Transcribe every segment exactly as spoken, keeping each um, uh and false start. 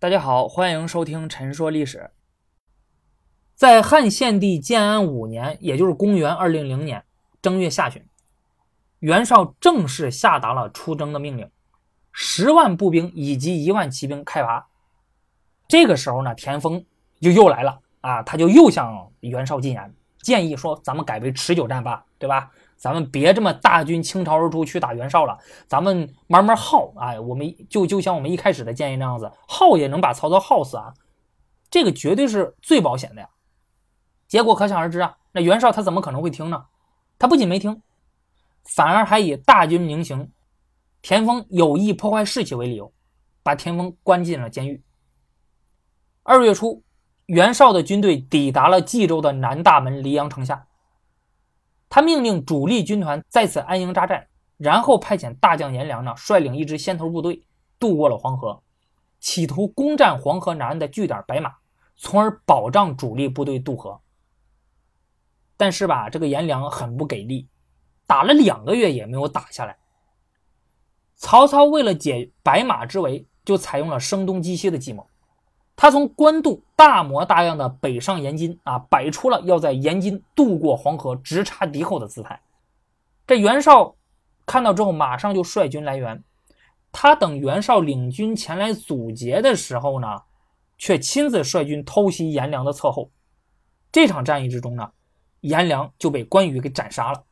大家好，欢迎收听陈说历史。在汉献帝建安五年，也就是公元二零零年正月下旬，袁绍正式下达了出征的命令，十万步兵以及一万骑兵开拔。这个时候呢，田丰就又来了啊，他就又向袁绍进言，建议说咱们改为持久战吧，对吧？咱们别这么大军倾巢而出去打袁绍了，咱们慢慢耗啊，我们就就像我们一开始的建议那样子，耗也能把曹操耗死啊，这个绝对是最保险的呀。结果可想而知啊，那袁绍他怎么可能会听呢？他不仅没听，反而还以大军临行，田丰有意破坏士气为理由，把田丰关进了监狱。二月初，袁绍的军队抵达了冀州的南大门黎阳城下，他命令主力军团在此安营扎寨，然后派遣大将颜良呢率领一支先头部队渡过了黄河，企图攻占黄河南岸的据点白马，从而保障主力部队渡河。但是吧，这个颜良很不给力，打了两个月也没有打下来。曹操为了解白马之围，就采用了声东击西的计谋，他从官渡大模大样的北上延津啊，摆出了要在延津渡过黄河直插敌后的姿态。这袁绍看到之后马上就率军来援，他等袁绍领军前来阻截的时候呢，却亲自率军偷袭颜良的侧后。这场战役之中呢，颜良就被关羽给斩杀了。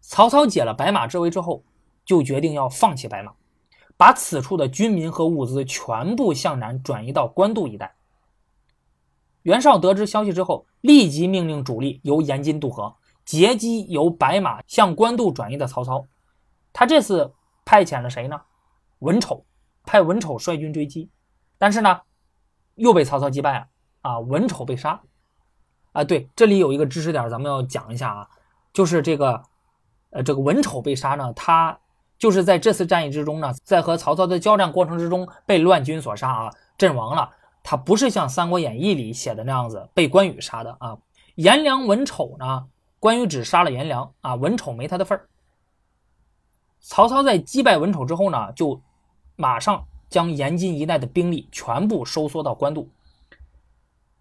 曹操解了白马之围之后，就决定要放弃白马，把此处的军民和物资全部向南转移到官渡一带。袁绍得知消息之后，立即命令主力由延津渡河，截击由白马向官渡转移的曹操。他这次派遣了谁呢？文丑，派文丑率军追击，但是呢，又被曹操击败了啊！文丑被杀啊！对，这里有一个知识点，咱们要讲一下啊，就是这个，呃，这个文丑被杀呢，他就是在这次战役之中呢，在和曹操的交战过程之中被乱军所杀啊，阵亡了。他不是像《三国演义》里写的那样子被关羽杀的啊。颜良、文丑呢，关羽只杀了颜良啊，文丑没他的份儿。曹操在击败文丑之后呢，就马上将延津一带的兵力全部收缩到官渡。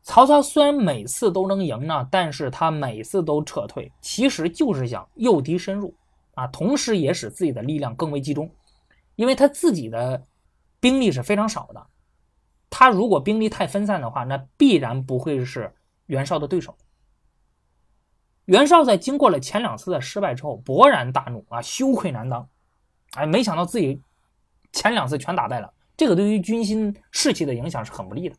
曹操虽然每次都能赢呢，但是他每次都撤退，其实就是想诱敌深入。啊，同时也使自己的力量更为集中，因为他自己的兵力是非常少的，他如果兵力太分散的话，那必然不会是袁绍的对手。袁绍在经过了前两次的失败之后，勃然大怒啊，羞愧难当，哎，没想到自己前两次全打败了，这个对于军心士气的影响是很不利的。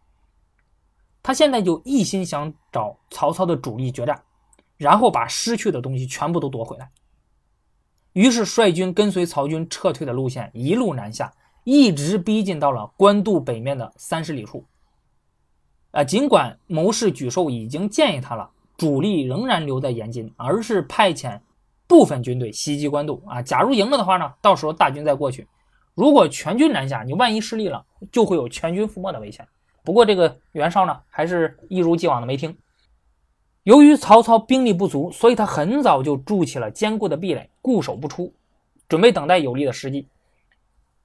他现在就一心想找曹操的主力决战，然后把失去的东西全部都夺回来。于是率军跟随曹军撤退的路线一路南下，一直逼近到了官渡北面的三十里处。啊，尽管谋士沮授已经建议他了，主力仍然留在延津，而是派遣部分军队袭击官渡啊。假如赢了的话呢，到时候大军再过去；如果全军南下，你万一失利了，就会有全军覆没的危险。不过这个袁绍呢，还是一如既往的没听。由于曹操兵力不足，所以他很早就筑起了坚固的壁垒，固守不出，准备等待有利的时机。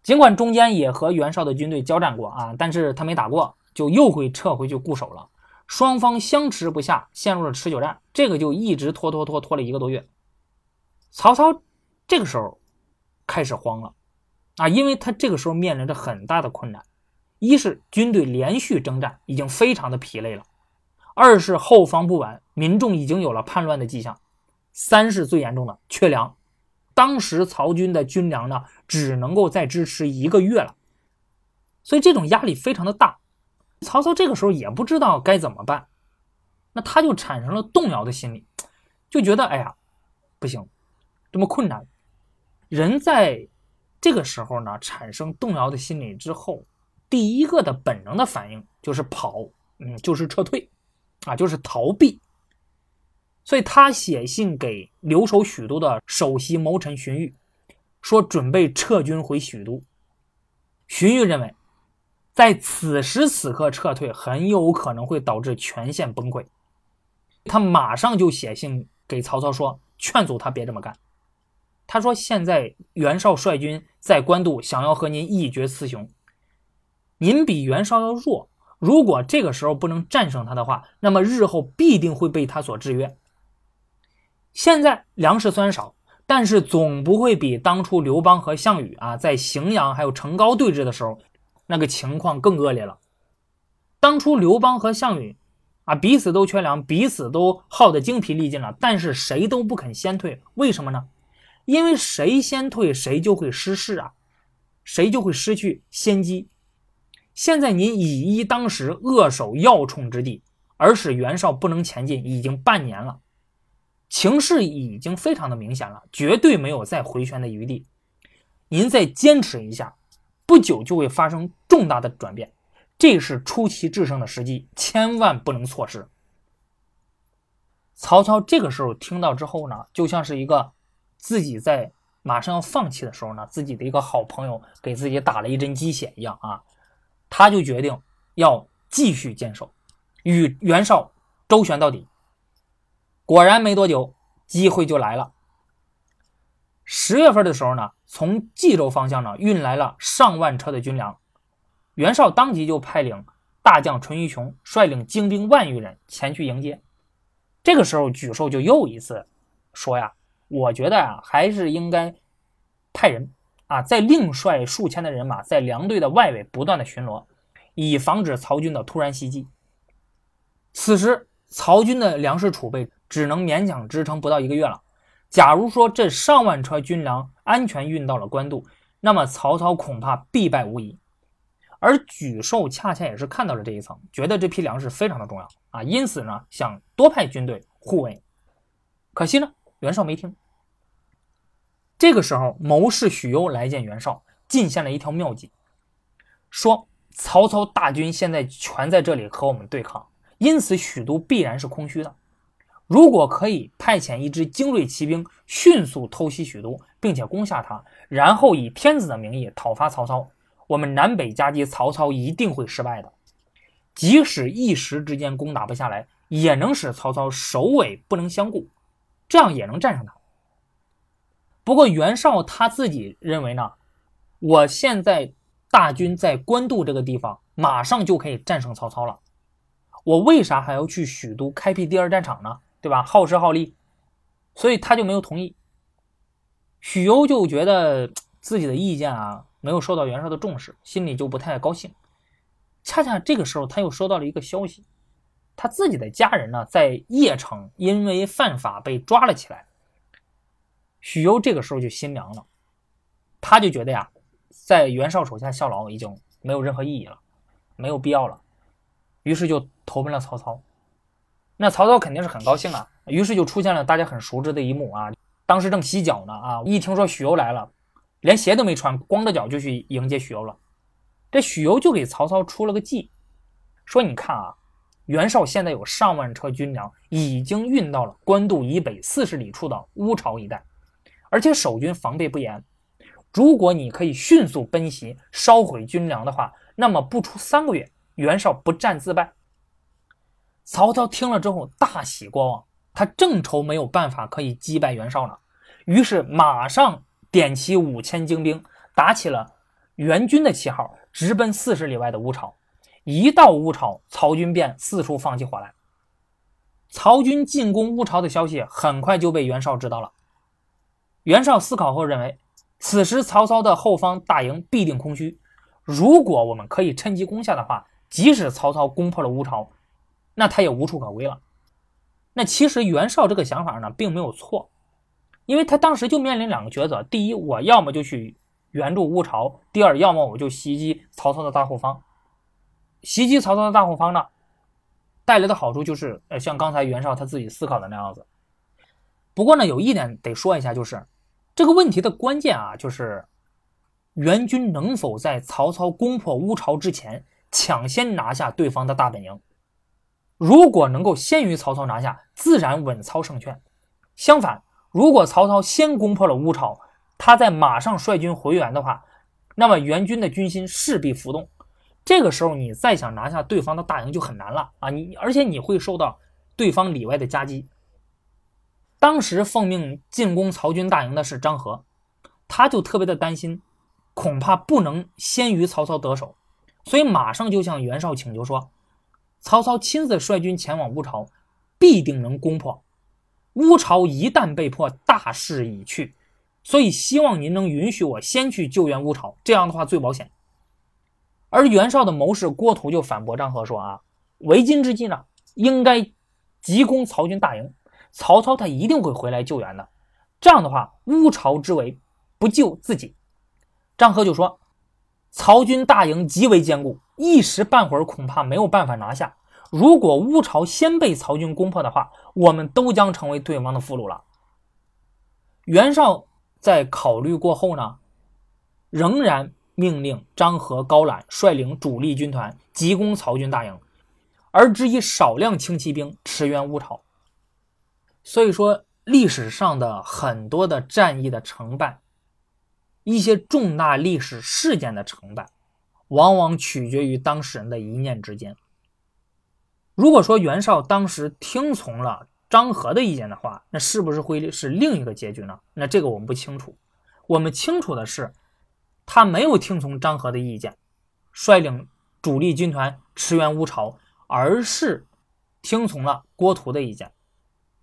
尽管中间也和袁绍的军队交战过啊，但是他没打过，就又会撤回去固守了。双方相持不下，陷入了持久战，这个就一直拖拖拖拖了一个多月。曹操这个时候开始慌了啊，因为他这个时候面临着很大的困难，一是军队连续征战，已经非常的疲累了。二是后方不稳，民众已经有了叛乱的迹象。三是最严重的缺粮，当时曹军的军粮呢，只能够再支持一个月了，所以这种压力非常的大。曹操这个时候也不知道该怎么办，那他就产生了动摇的心理，就觉得哎呀，不行，这么困难。人在这个时候呢，产生动摇的心理之后，第一个的本能的反应就是跑，嗯，就是撤退。啊，就是逃避。所以他写信给留守许都的首席谋臣荀彧，说准备撤军回许都。荀彧认为在此时此刻撤退很有可能会导致全线崩溃，他马上就写信给曹操说劝阻他别这么干。他说现在袁绍率军在官渡想要和您一决雌雄，您比袁绍要弱，如果这个时候不能战胜他的话，那么日后必定会被他所制约。现在粮食虽然少，但是总不会比当初刘邦和项羽啊在荥阳还有成皋对峙的时候那个情况更恶劣了。当初刘邦和项羽啊，彼此都缺粮，彼此都耗得精疲力尽了，但是谁都不肯先退，为什么呢？因为谁先退谁就会失势啊，谁就会失去先机。现在您以一当十，扼守要冲之地，而使袁绍不能前进已经半年了，情势已经非常的明显了，绝对没有再回旋的余地。您再坚持一下，不久就会发生重大的转变，这是出奇制胜的时机，千万不能错失。曹操这个时候听到之后呢，就像是一个自己在马上要放弃的时候呢，自己的一个好朋友给自己打了一针鸡血一样啊，他就决定要继续坚守，与袁绍周旋到底。果然没多久机会就来了。十月份的时候呢，从冀州方向呢运来了上万车的军粮，袁绍当即就派领大将淳于琼率领精兵万余人前去迎接。这个时候沮授就又一次说呀，我觉得啊还是应该派人啊再另率数千的人马在粮队的外围不断的巡逻，以防止曹军的突然袭击。此时曹军的粮食储备只能勉强支撑不到一个月了，假如说这上万车军粮安全运到了官渡，那么曹操恐怕必败无疑。而沮授恰恰也是看到了这一层，觉得这批粮食非常的重要啊，因此呢想多派军队护卫。可惜呢袁绍没听。这个时候谋士许攸来见袁绍，进献了一条妙计，说曹操大军现在全在这里和我们对抗，因此许都必然是空虚的，如果可以派遣一支精锐骑兵迅速偷袭许都，并且攻下它，然后以天子的名义讨伐曹操，我们南北夹击，曹操一定会失败的，即使一时之间攻打不下来，也能使曹操首尾不能相顾，这样也能战胜他。不过袁绍他自己认为呢，我现在大军在官渡这个地方马上就可以战胜曹操了，我为啥还要去许都开辟第二战场呢？对吧？耗时耗力，所以他就没有同意。许攸就觉得自己的意见啊没有受到袁绍的重视，心里就不太高兴。恰恰这个时候他又收到了一个消息，他自己的家人呢在邺城因为犯法被抓了起来。许攸这个时候就心凉了，他就觉得呀在袁绍手下效劳已经没有任何意义了，没有必要了，于是就投奔了曹操。那曹操肯定是很高兴啊，于是就出现了大家很熟知的一幕啊，当时正洗脚呢啊，一听说许攸来了，连鞋都没穿，光着脚就去迎接许攸了。这许攸就给曹操出了个计，说你看啊，袁绍现在有上万车军粮已经运到了官渡以北四十里处的乌巢一带，而且守军防备不严，如果你可以迅速奔袭烧毁军粮的话，那么不出三个月袁绍不战自败。曹操听了之后大喜过望，他正愁没有办法可以击败袁绍呢，于是马上点起五千精兵，打起了援军的旗号，直奔四十里外的乌巢。一到乌巢，曹军便四处放起火来。曹军进攻乌巢的消息很快就被袁绍知道了。袁绍思考后认为，此时曹操的后方大营必定空虚，如果我们可以趁机攻下的话，即使曹操攻破了乌巢，那他也无处可归了。那其实袁绍这个想法呢并没有错，因为他当时就面临两个抉择，第一，我要么就去援助乌巢，第二，要么我就袭击曹操的大后方。袭击曹操的大后方呢带来的好处就是、呃、像刚才袁绍他自己思考的那样子。不过呢有一点得说一下，就是这个问题的关键啊，就是袁军能否在曹操攻破乌巢之前抢先拿下对方的大本营。如果能够先于曹操拿下，自然稳操胜券。相反，如果曹操先攻破了乌巢，他再马上率军回援的话，那么袁军的军心势必浮动。这个时候你再想拿下对方的大营就很难了啊！你而且你会受到对方里外的夹击。当时奉命进攻曹军大营的是张合，他就特别的担心，恐怕不能先于曹操得手，所以马上就向袁绍请求说，曹操亲自率军前往乌巢，必定能攻破。乌巢一旦被破，大势已去，所以希望您能允许我先去救援乌巢，这样的话最保险。而袁绍的谋士郭图就反驳张合说啊，为今之计呢，应该急攻曹军大营，曹操他一定会回来救援的，这样的话乌巢之围不救自己。张合就说，曹军大营极为坚固，一时半会儿恐怕没有办法拿下，如果乌巢先被曹军攻破的话，我们都将成为对方的俘虏了。袁绍在考虑过后呢，仍然命令张合、高览率领主力军团急攻曹军大营，而只以少量轻骑兵驰援乌巢。所以说历史上的很多的战役的成败，一些重大历史事件的成败，往往取决于当事人的一念之间。如果说袁绍当时听从了张合的意见的话，那是不是会是另一个结局呢？那这个我们不清楚。我们清楚的是，他没有听从张合的意见，率领主力军团驰援乌巢，而是听从了郭图的意见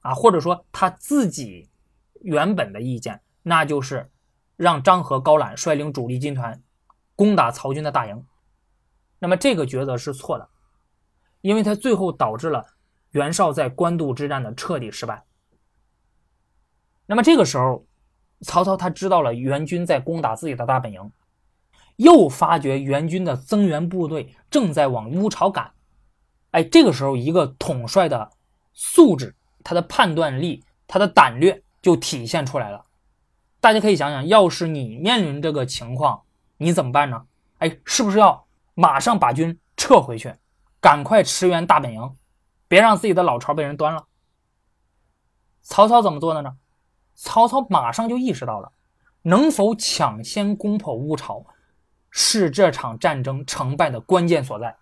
啊，或者说他自己原本的意见，那就是让张合、高览率领主力军团攻打曹军的大营。那么这个抉择是错的，因为他最后导致了袁绍在官渡之战的彻底失败。那么这个时候曹操他知道了袁军在攻打自己的大本营，又发觉袁军的增援部队正在往乌巢赶，哎，这个时候一个统帅的素质，他的判断力，他的胆略就体现出来了。大家可以想想，要是你面临这个情况你怎么办呢？哎，是不是要马上把军撤回去，赶快驰援大本营，别让自己的老巢被人端了。曹操怎么做的呢？曹操马上就意识到了，能否抢先攻破乌巢是这场战争成败的关键所在。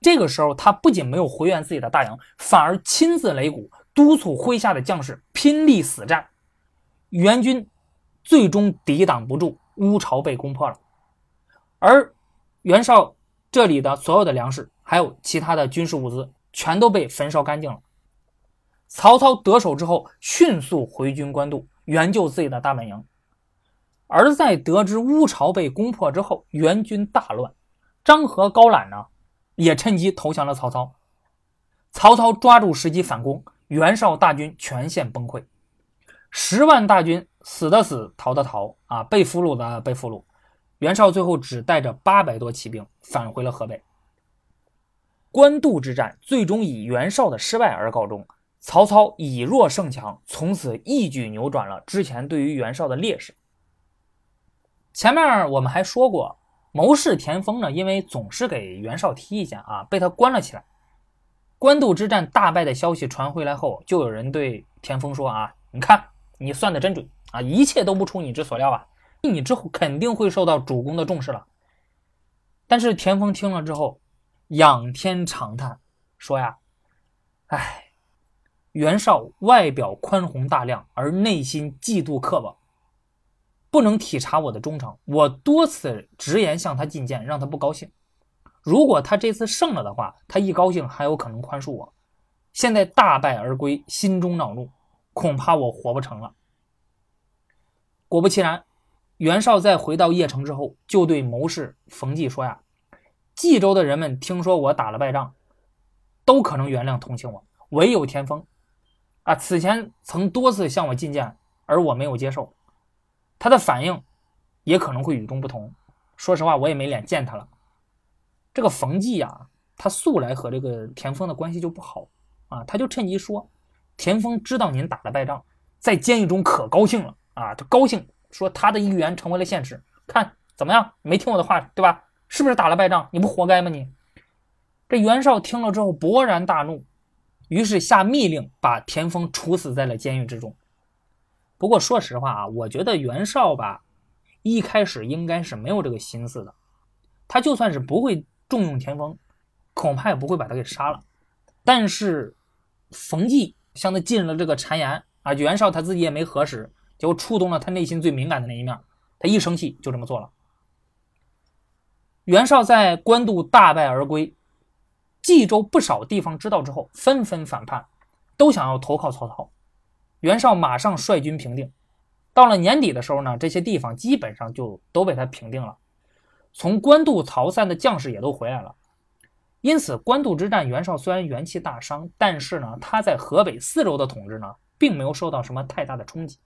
这个时候他不仅没有回援自己的大营，反而亲自擂鼓，督促麾下的将士拼力死战。袁军最终抵挡不住，乌巢被攻破了。而袁绍这里的所有的粮食还有其他的军事物资全都被焚烧干净了。曹操得手之后迅速回军官渡，援救自己的大本营。而在得知乌巢被攻破之后，袁军大乱，张合、高览呢也趁机投降了曹操。曹操抓住时机反攻，袁绍大军全线崩溃，十万大军死的死，逃的逃啊，被俘虏的被俘虏。袁绍最后只带着八百多骑兵返回了河北。官渡之战最终以袁绍的失败而告终。曹操以弱胜强，从此一举扭转了之前对于袁绍的劣势。前面我们还说过，谋士田丰呢，因为总是给袁绍提意见啊，被他关了起来。官渡之战大败的消息传回来后，就有人对田丰说啊，你看你算得真准啊，一切都不出你之所料啊，你之后肯定会受到主公的重视了。但是田丰听了之后仰天长叹说呀，哎，袁绍外表宽宏大量，而内心嫉妒刻薄，不能体察我的忠诚，我多次直言向他进谏，让他不高兴，如果他这次胜了的话，他一高兴还有可能宽恕我，现在大败而归，心中恼怒，恐怕我活不成了。果不其然，袁绍在回到邺城之后就对谋士冯骥说呀，冀州的人们听说我打了败仗，都可能原谅同情我，唯有田丰啊，此前曾多次向我进谏，而我没有接受，他的反应也可能会与众不同，说实话我也没脸见他了。这个冯骥啊，他素来和这个田丰的关系就不好啊，他就趁机说，田丰知道您打了败仗，在监狱中可高兴了啊，他高兴说他的预言成为了现实，看怎么样，没听我的话对吧，是不是打了败仗，你不活该吗你。这袁绍听了之后勃然大怒，于是下密令把田丰处死在了监狱之中。不过说实话啊，我觉得袁绍吧，一开始应该是没有这个心思的，他就算是不会重用田丰，恐怕也不会把他给杀了。但是冯骥向他进了这个谗言啊，袁绍他自己也没核实，结果触动了他内心最敏感的那一面，他一生气就这么做了。袁绍在官渡大败而归，冀州不少地方知道之后纷纷反叛，都想要投靠曹操。袁绍马上率军平定，到了年底的时候呢，这些地方基本上就都被他平定了。从官渡逃散的将士也都回来了，因此官渡之战袁绍虽然元气大伤，但是呢，他在河北四州的统治呢并没有受到什么太大的冲击。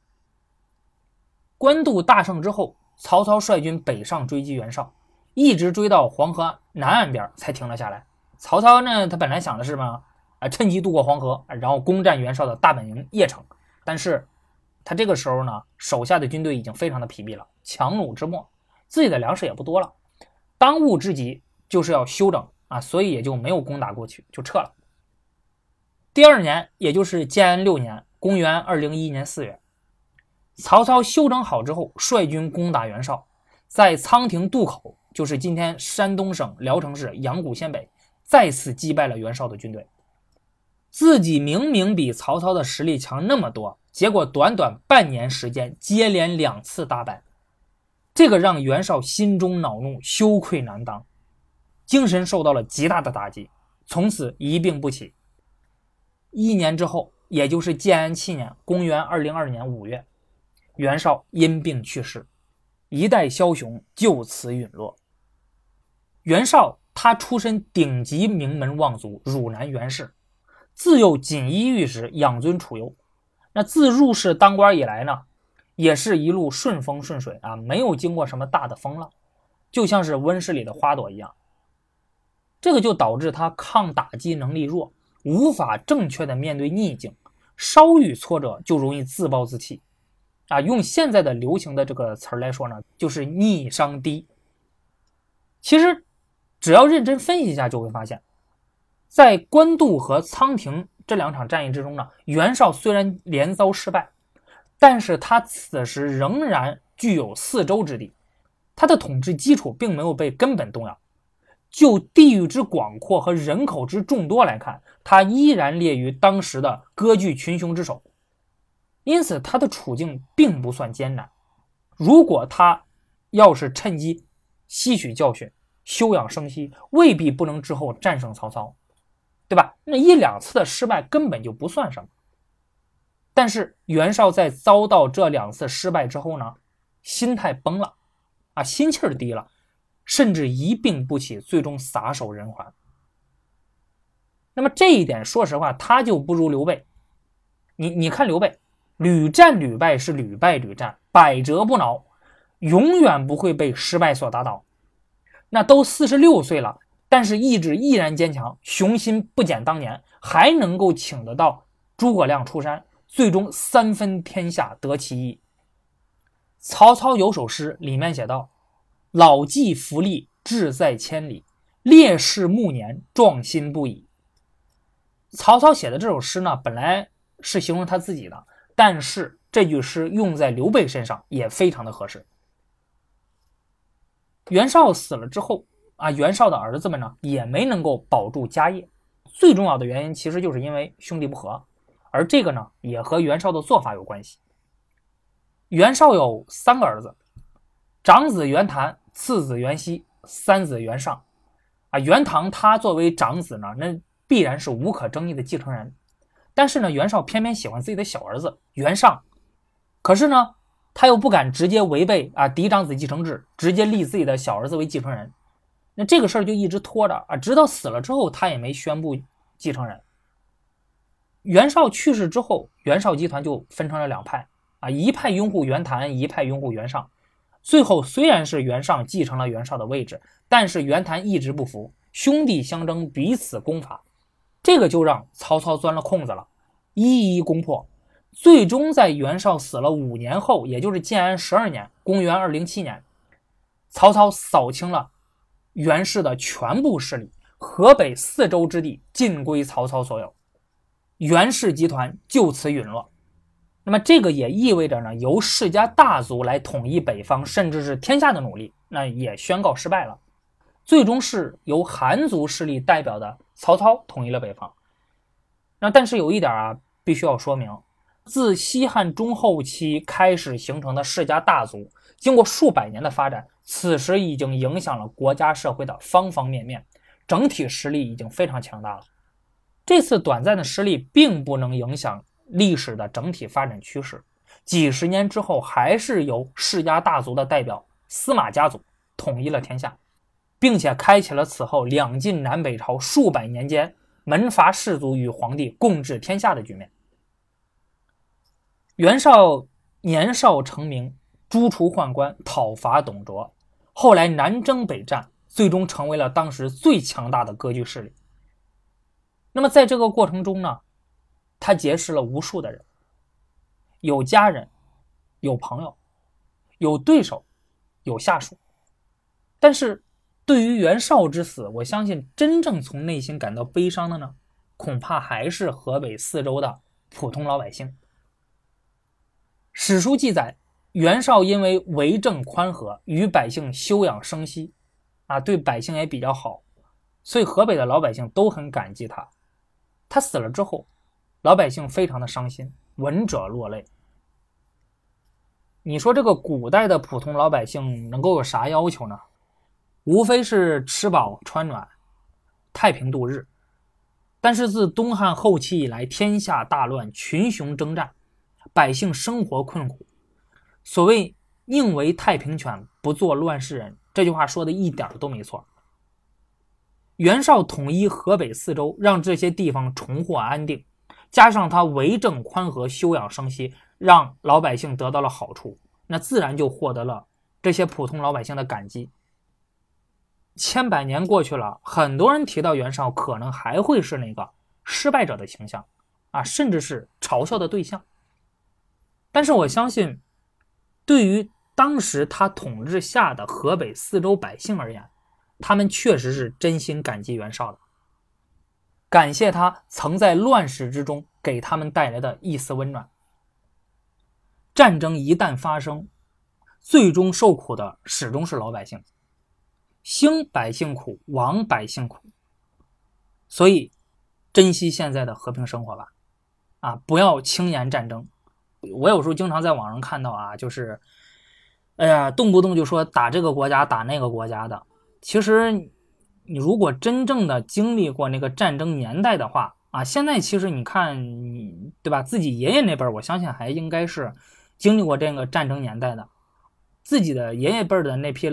官渡大胜之后，曹操率军北上追击袁绍，一直追到黄河南岸边才停了下来。曹操呢，他本来想的是嘛，啊，趁机渡过黄河，然后攻占袁绍的大本营邺城，但是他这个时候呢，手下的军队已经非常的疲惫了，强弩之末，自己的粮食也不多了，当务之急就是要休整啊，所以也就没有攻打过去，就撤了。第二年，也就是建安六年，公元二零一一年四月，曹操休整好之后，率军攻打袁绍，在仓亭渡口，就是今天山东省聊城市阳谷县北，再次击败了袁绍的军队。自己明明比曹操的实力强那么多，结果短短半年时间接连两次大败，这个让袁绍心中恼怒，羞愧难当，精神受到了极大的打击，从此一病不起。一年之后，也就是建安七年，公元二零二二年五月，袁绍因病去世，一代枭雄就此陨落。袁绍他出身顶级名门望族汝南袁氏，自幼锦衣玉食，养尊处优。那自入仕当官以来呢，也是一路顺风顺水啊，没有经过什么大的风浪，就像是温室里的花朵一样。这个就导致他抗打击能力弱，无法正确的面对逆境，稍遇挫折就容易自暴自弃啊，用现在的流行的这个词儿来说呢，就是逆商低。其实只要认真分析一下，就会发现在官渡和仓亭这两场战役之中呢，袁绍虽然连遭失败，但是他此时仍然具有四州之地，他的统治基础并没有被根本动摇。就地域之广阔和人口之众多来看，他依然列于当时的割据群雄之首，因此他的处境并不算艰难。如果他要是趁机吸取教训，休养生息，未必不能之后战胜曹操，对吧？那一两次的失败根本就不算什么。但是袁绍在遭到这两次失败之后呢，心态崩了啊，心气儿低了，甚至一病不起，最终撒手人寰。那么这一点说实话，他就不如刘备。你你看刘备屡战屡败，是屡败屡战，百折不挠，永远不会被失败所打倒。那都四十六岁了，但是意志依然坚强，雄心不减当年，还能够请得到诸葛亮出山，最终三分天下得其一。曹操有首诗里面写道：老骥伏枥，志在千里，烈士暮年，壮心不已。曹操写的这首诗呢，本来是形容他自己的，但是这句诗用在刘备身上也非常的合适。袁绍死了之后啊，袁绍的儿子们呢也没能够保住家业，最重要的原因其实就是因为兄弟不和，而这个呢也和袁绍的做法有关系。袁绍有三个儿子，长子袁谭，次子袁熙，三子袁尚啊，袁唐他作为长子呢，那必然是无可争议的继承人。但是呢，袁绍偏偏喜欢自己的小儿子袁尚，可是呢，他又不敢直接违背啊嫡长子继承制，直接立自己的小儿子为继承人。那这个事儿就一直拖着啊，直到死了之后，他也没宣布继承人。袁绍去世之后，袁绍集团就分成了两派啊，一派拥护袁谭，一派拥护袁尚。最后虽然是袁尚继承了袁绍的位置，但是袁谭一直不服，兄弟相争，彼此攻伐。这个就让曹操钻了空子了，一一攻破，最终在袁绍死了五年后，也就是建安十二年，公元二零零七年，曹操扫清了袁氏的全部势力，河北四州之地尽归曹操所有，袁氏集团就此陨落。那么这个也意味着呢，由世家大族来统一北方甚至是天下的努力，那也宣告失败了。最终是由韩族势力代表的曹操统一了北方。那但是有一点啊，必须要说明，自西汉中后期开始形成的世家大族，经过数百年的发展，此时已经影响了国家社会的方方面面，整体实力已经非常强大了。这次短暂的失利并不能影响历史的整体发展趋势，几十年之后还是由世家大族的代表司马家族统一了天下，并且开启了此后两晋南北朝数百年间门阀士族与皇帝共治天下的局面。袁绍年少成名，诛除宦官，讨伐董卓，后来南征北战，最终成为了当时最强大的割据势力。那么在这个过程中呢，他结识了无数的人，有家人，有朋友，有对手，有下属。但是对于袁绍之死，我相信真正从内心感到悲伤的呢，恐怕还是河北四周的普通老百姓。史书记载，袁绍因为为政宽和，与百姓休养生息啊，对百姓也比较好，所以河北的老百姓都很感激他。他死了之后，老百姓非常的伤心，闻者落泪。你说这个古代的普通老百姓能够有啥要求呢？无非是吃饱穿暖，太平度日。但是自东汉后期以来，天下大乱，群雄征战，百姓生活困苦，所谓宁为太平犬，不做乱世人，这句话说的一点都没错。袁绍统一河北四周，让这些地方重获安定，加上他为政宽和，休养生息，让老百姓得到了好处，那自然就获得了这些普通老百姓的感激。千百年过去了，很多人提到袁绍可能还会是那个失败者的形象啊，甚至是嘲笑的对象。但是我相信，对于当时他统治下的河北四周百姓而言，他们确实是真心感激袁绍的，感谢他曾在乱世之中给他们带来的一丝温暖。战争一旦发生，最终受苦的始终是老百姓，兴百姓苦，亡百姓苦。所以珍惜现在的和平生活吧，啊，不要轻言战争。我有时候经常在网上看到啊，就是哎呀，动不动就说打这个国家打那个国家的。其实你如果真正的经历过那个战争年代的话啊，现在其实你看你对吧，自己爷爷那辈我相信还应该是经历过这个战争年代的。自己的爷爷辈的那批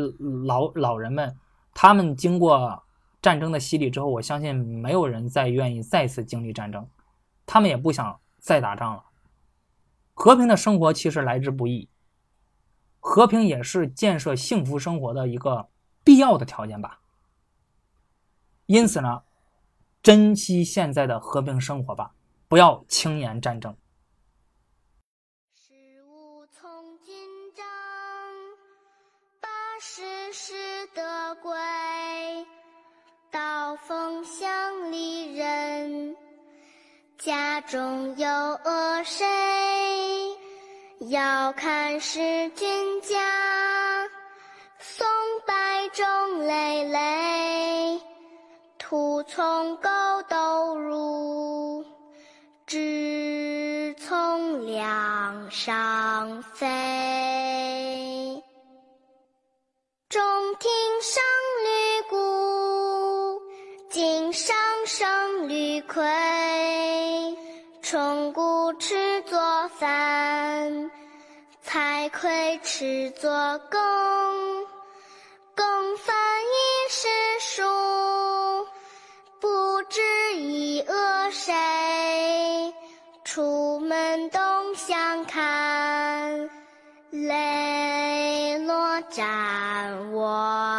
老老人们，他们经过战争的洗礼之后，我相信没有人再愿意再次经历战争，他们也不想再打仗了。和平的生活其实来之不易，和平也是建设幸福生活的一个必要的条件吧。因此呢，珍惜现在的和平生活吧，不要轻言战争。始无从今争，八十师得归，道逢乡里人，家中有恶谁？要看是君家，松柏冢累累，土从沟斗入，枝从梁上飞。中听声吕鼓，今上声吕逵，虫鼓吃作饭，菜葵吃作羹，羹饭已是熟，不知已饿谁？出门东厢看，泪落枕卧。